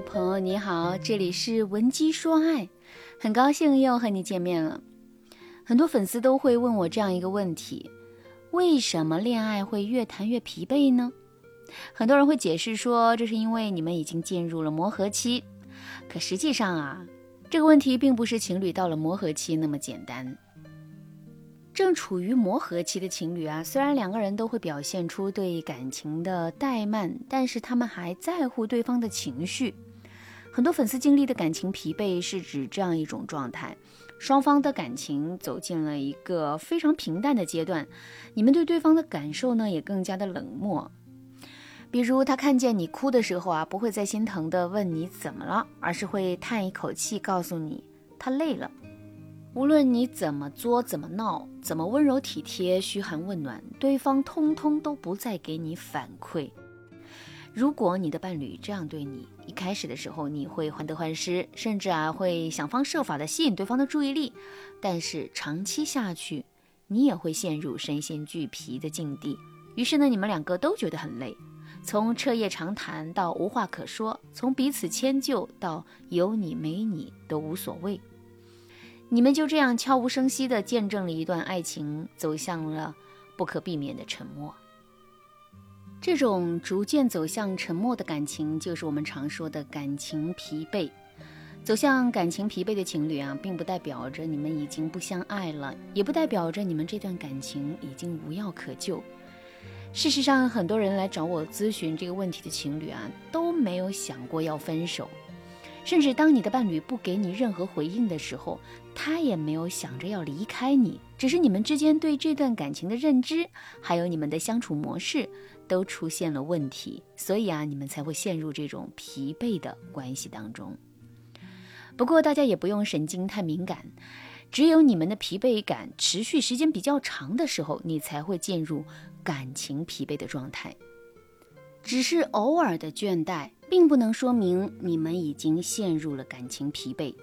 嗨，朋友你好，这里是文姬说爱，很高兴又和你见面了。很多粉丝都会问我这样一个问题，为什么恋爱会越谈越疲惫呢？很多人会解释说，这是因为你们已经进入了磨合期。可实际上啊，这个问题并不是情侣到了磨合期那么简单。正处于磨合期的情侣啊，虽然两个人都会表现出对感情的怠慢，但是他们还在乎对方的情绪。很多粉丝经历的感情疲惫是指这样一种状态，双方的感情走进了一个非常平淡的阶段，你们对对方的感受呢也更加的冷漠。比如他看见你哭的时候啊，不会再心疼的问你怎么了，而是会叹一口气告诉你他累了。无论你怎么作怎么闹，怎么温柔体贴嘘寒问暖，对方通通都不再给你反馈。如果你的伴侣这样对你，一开始的时候你会患得患失，甚至会想方设法的吸引对方的注意力，但是长期下去你也会陷入身心俱疲的境地。于是呢，你们两个都觉得很累，从彻夜长谈到无话可说，从彼此迁就到有你没你都无所谓。你们就这样悄无声息地见证了一段爱情走向了不可避免的沉默。这种逐渐走向沉默的感情，就是我们常说的感情疲惫。走向感情疲惫的情侣啊，并不代表着你们已经不相爱了，也不代表着你们这段感情已经无药可救。事实上，很多人来找我咨询这个问题的情侣啊，都没有想过要分手。甚至当你的伴侣不给你任何回应的时候，他也没有想着要离开你，只是你们之间对这段感情的认知，还有你们的相处模式都出现了问题，所以你们才会陷入这种疲惫的关系当中。不过大家也不用神经太敏感，只有你们的疲惫感持续时间比较长的时候，你才会进入感情疲惫的状态。只是偶尔的倦怠并不能说明你们已经陷入了感情疲惫。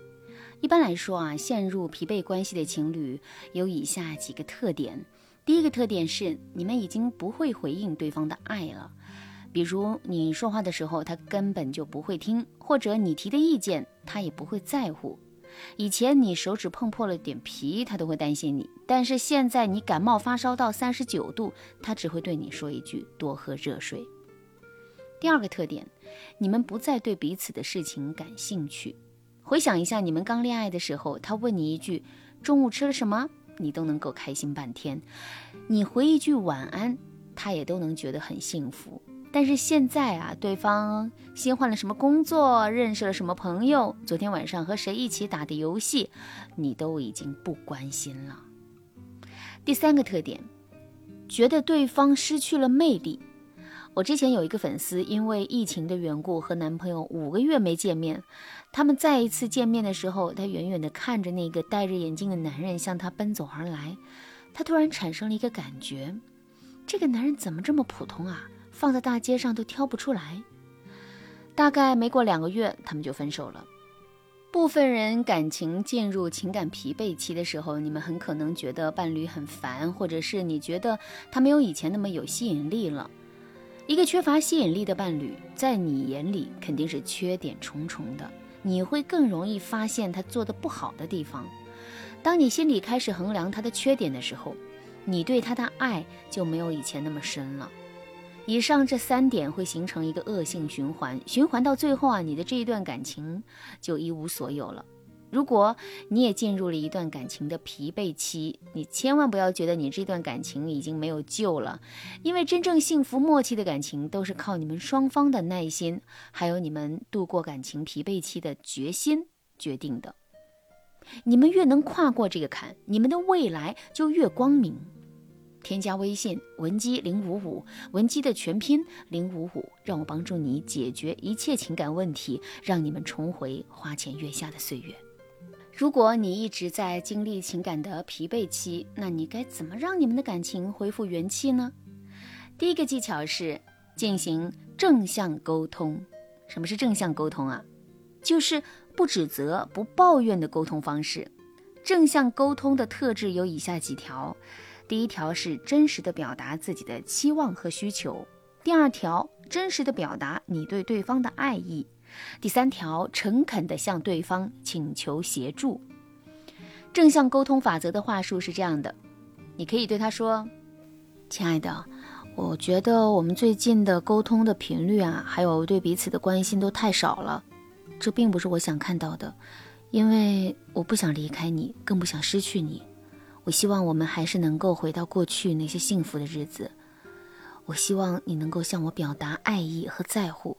一般来说啊，陷入疲惫关系的情侣有以下几个特点。第一个特点是你们已经不会回应对方的爱了，比如你说话的时候他根本就不会听，或者你提的意见他也不会在乎。以前你手指碰破了点皮他都会担心你，但是现在你感冒发烧到39度，他只会对你说一句多喝热水。第二个特点，你们不再对彼此的事情感兴趣。回想一下你们刚恋爱的时候，他问你一句中午吃了什么，你都能够开心半天，你回一句晚安他也都能觉得很幸福。但是现在对方新换了什么工作，认识了什么朋友，昨天晚上和谁一起打的游戏，你都已经不关心了。第三个特点，觉得对方失去了魅力。我之前有一个粉丝因为疫情的缘故和男朋友5个月没见面，他们再一次见面的时候，他远远地看着那个戴着眼镜的男人向他奔走而来，他突然产生了一个感觉，这个男人怎么这么普通啊，放在大街上都挑不出来。大概没过2个月他们就分手了。部分人感情进入情感疲惫期的时候，你们很可能觉得伴侣很烦，或者是你觉得他没有以前那么有吸引力了。一个缺乏吸引力的伴侣，在你眼里肯定是缺点重重的，你会更容易发现他做得不好的地方。当你心里开始衡量他的缺点的时候，你对他的爱就没有以前那么深了。以上这3点会形成一个恶性循环，循环到最后你的这一段感情就一无所有了。如果你也进入了一段感情的疲惫期，你千万不要觉得你这段感情已经没有救了，因为真正幸福默契的感情都是靠你们双方的耐心，还有你们度过感情疲惫期的决心决定的。你们越能跨过这个坎，你们的未来就越光明。添加微信文姬055，文姬的全拼055，让我帮助你解决一切情感问题，让你们重回花前月下的岁月。如果你一直在经历情感的疲惫期，那你该怎么让你们的感情恢复元气呢？第一个技巧是进行正向沟通。什么是正向沟通啊？就是不指责、不抱怨的沟通方式。正向沟通的特质有以下几条。第一条是真实的表达自己的期望和需求。第2条，真实的表达你对对方的爱意。第三条，诚恳地向对方请求协助。正向沟通法则的话术是这样的，你可以对他说，亲爱的，我觉得我们最近的沟通的频率啊，还有对彼此的关心都太少了，这并不是我想看到的，因为我不想离开你，更不想失去你。我希望我们还是能够回到过去那些幸福的日子。我希望你能够向我表达爱意和在乎。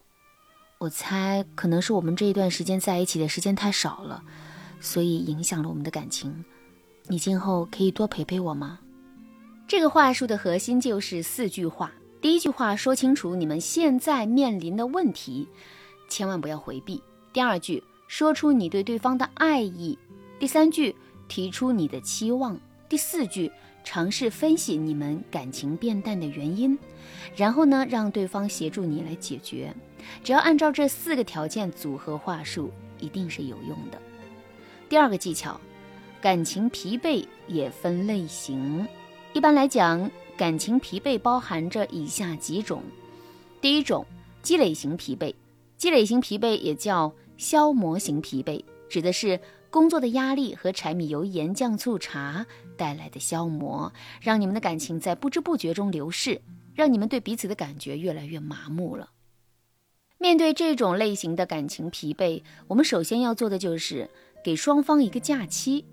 我猜可能是我们这一段时间在一起的时间太少了，所以影响了我们的感情。你今后可以多陪陪我吗？这个话术的核心就是四句话。第一句话，说清楚你们现在面临的问题，千万不要回避。第二句，说出你对对方的爱意。第三句，提出你的期望。第四句，尝试分析你们感情变淡的原因，然后呢，让对方协助你来解决。只要按照这四个条件组合话术，一定是有用的。第二个技巧，感情疲惫也分类型。一般来讲，感情疲惫包含着以下几种。第一种，积累型疲惫。积累型疲惫也叫消磨型疲惫，指的是工作的压力和柴米油盐酱醋茶带来的消磨，让你们的感情在不知不觉中流逝，让你们对彼此的感觉越来越麻木了。面对这种类型的感情疲惫，我们首先要做的就是给双方一个假期。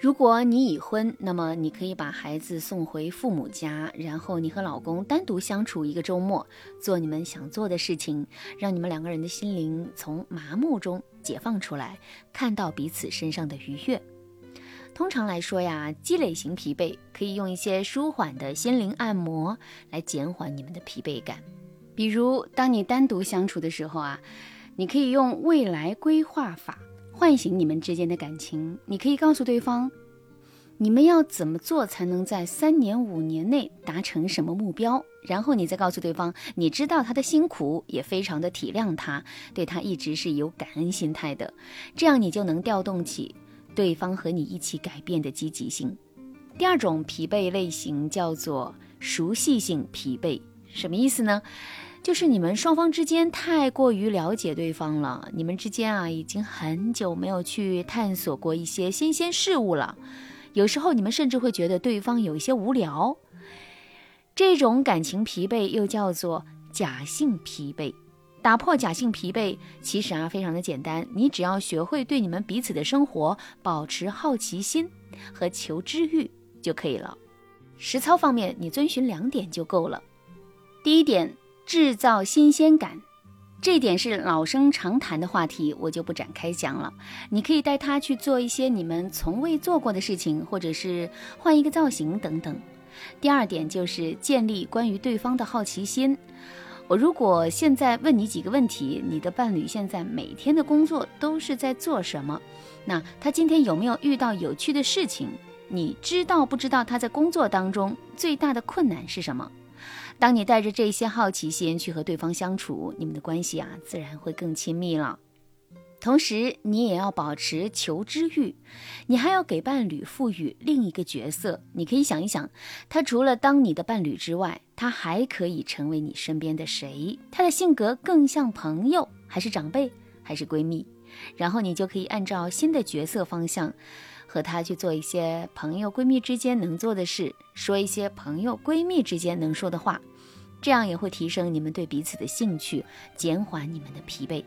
如果你已婚，那么你可以把孩子送回父母家，然后你和老公单独相处一个周末，做你们想做的事情，让你们两个人的心灵从麻木中解放出来，看到彼此身上的愉悦。通常来说呀，积累型疲惫可以用一些舒缓的心灵按摩来减缓你们的疲惫感。比如当你单独相处的时候啊，你可以用未来规划法唤醒你们之间的感情。你可以告诉对方，你们要怎么做才能在3年5年内达成什么目标，然后你再告诉对方，你知道他的辛苦，也非常的体谅他，对他一直是有感恩心态的。这样你就能调动起对方和你一起改变的积极性。第二种疲惫类型叫做熟悉性疲惫。什么意思呢？就是你们双方之间太过于了解对方了，你们之间啊已经很久没有去探索过一些新鲜事物了，有时候你们甚至会觉得对方有一些无聊。这种感情疲惫又叫做假性疲惫。打破假性疲惫其实啊非常的简单，你只要学会对你们彼此的生活保持好奇心和求知欲就可以了。实操方面，你遵循2点就够了。第一点，制造新鲜感。这一点是老生常谈的话题，我就不展开讲了。你可以带他去做一些你们从未做过的事情，或者是换一个造型等等。第二点就是建立关于对方的好奇心。我如果现在问你几个问题，你的伴侣现在每天的工作都是在做什么？那他今天有没有遇到有趣的事情？你知道不知道他在工作当中最大的困难是什么？当你带着这些好奇心去和对方相处，你们的关系啊自然会更亲密了。同时你也要保持求知欲，你还要给伴侣赋予另一个角色。你可以想一想，他除了当你的伴侣之外，他还可以成为你身边的谁？他的性格更像朋友，还是长辈，还是闺蜜？然后你就可以按照新的角色方向和他去做一些朋友闺蜜之间能做的事，说一些朋友闺蜜之间能说的话，这样也会提升你们对彼此的兴趣，减缓你们的疲惫。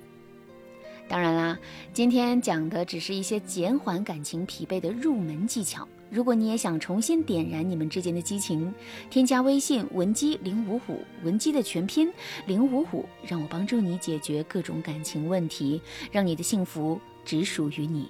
当然啦，今天讲的只是一些减缓感情疲惫的入门技巧。如果你也想重新点燃你们之间的激情，添加微信文姬055，文姬的全拼055，让我帮助你解决各种感情问题，让你的幸福只属于你。